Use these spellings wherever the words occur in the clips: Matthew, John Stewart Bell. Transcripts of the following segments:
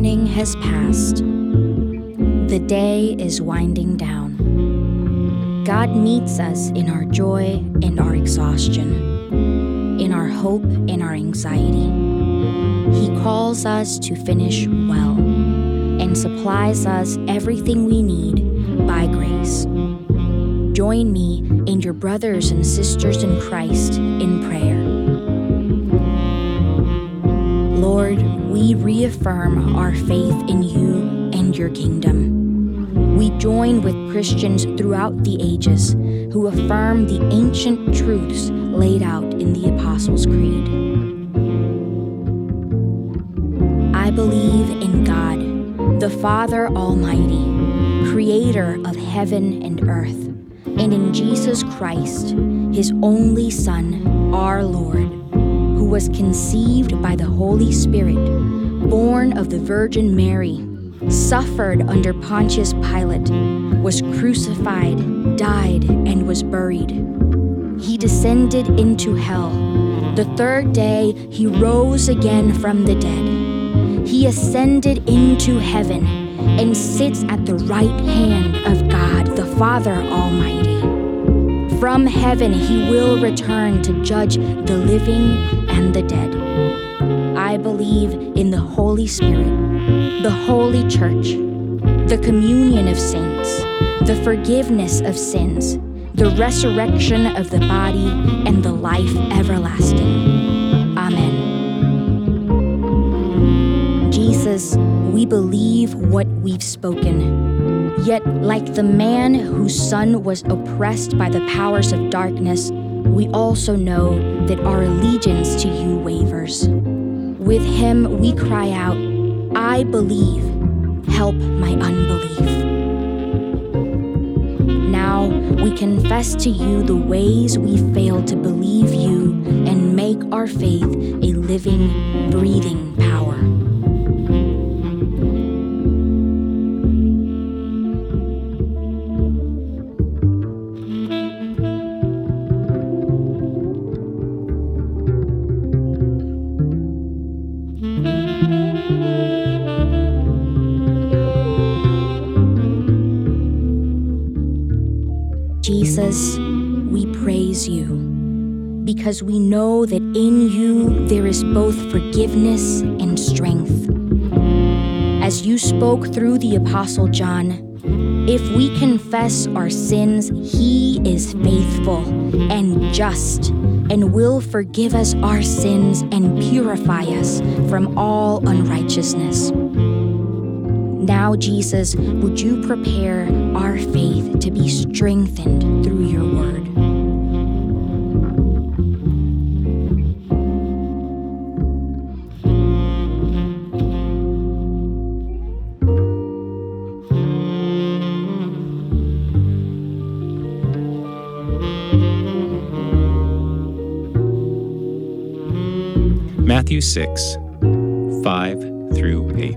morning has passed. The day is winding down. God meets us in our joy and our exhaustion, in our hope and our anxiety. He calls us to finish well and supplies us everything we need by grace. Join me and your brothers and sisters in Christ in prayer. Lord, we reaffirm our faith in you and your kingdom. We join with Christians throughout the ages who affirm the ancient truths laid out in the Apostles' Creed. I believe in God, the Father Almighty, creator of heaven and earth, and in Jesus Christ, his only Son, our Lord, who was conceived by the Holy Spirit, born of the Virgin Mary, suffered under Pontius Pilate, was crucified, died, and was buried. He descended into hell. The third day, he rose again from the dead. He ascended into heaven and sits at the right hand of God, the Father Almighty. From heaven, he will return to judge the living and the dead. I believe in the Holy Spirit, the Holy Church, the communion of saints, the forgiveness of sins, the resurrection of the body, and the life everlasting. Amen. Jesus, we believe what we've spoken. Yet, like the man whose son was oppressed by the powers of darkness, we also know that our allegiance to you wavers. With him, we cry out, I believe, help my unbelief. Now, we confess to you the ways we fail to believe you and make our faith a living, breathing power. Jesus, we praise you, because we know that in you there is both forgiveness and strength. As you spoke through the Apostle John, if we confess our sins, he is faithful and just and will forgive us our sins and purify us from all unrighteousness. Now, Jesus, would you prepare our faith to be strengthened through your word? Matthew 6, 5 through 8.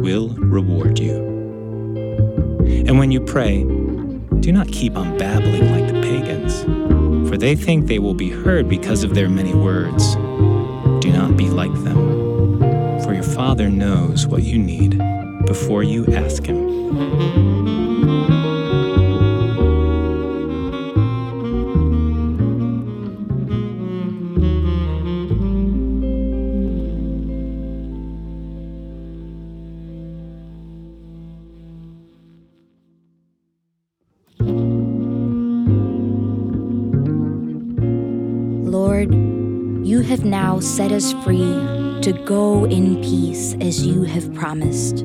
will reward you. And when you pray, do not keep on babbling like the pagans, for they think they will be heard because of their many words. Do not be like them, for your Father knows what you need before you ask him. Lord, you have now set us free to go in peace as you have promised.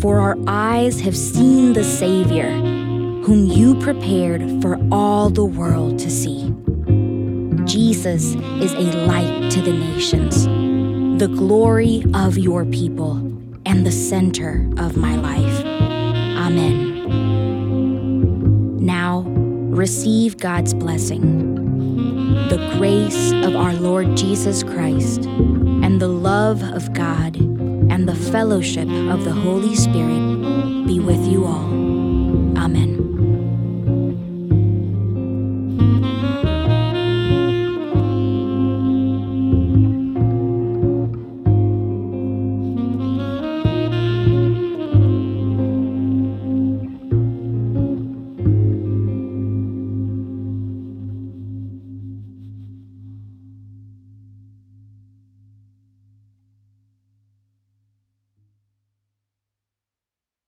For our eyes have seen the Savior, whom you prepared for all the world to see. Jesus is a light to the nations, the glory of your people and the center of my life. Amen. Now, receive God's blessing. The grace of our Lord Jesus Christ and the love of God and the fellowship of the Holy Spirit be with you all. Amen.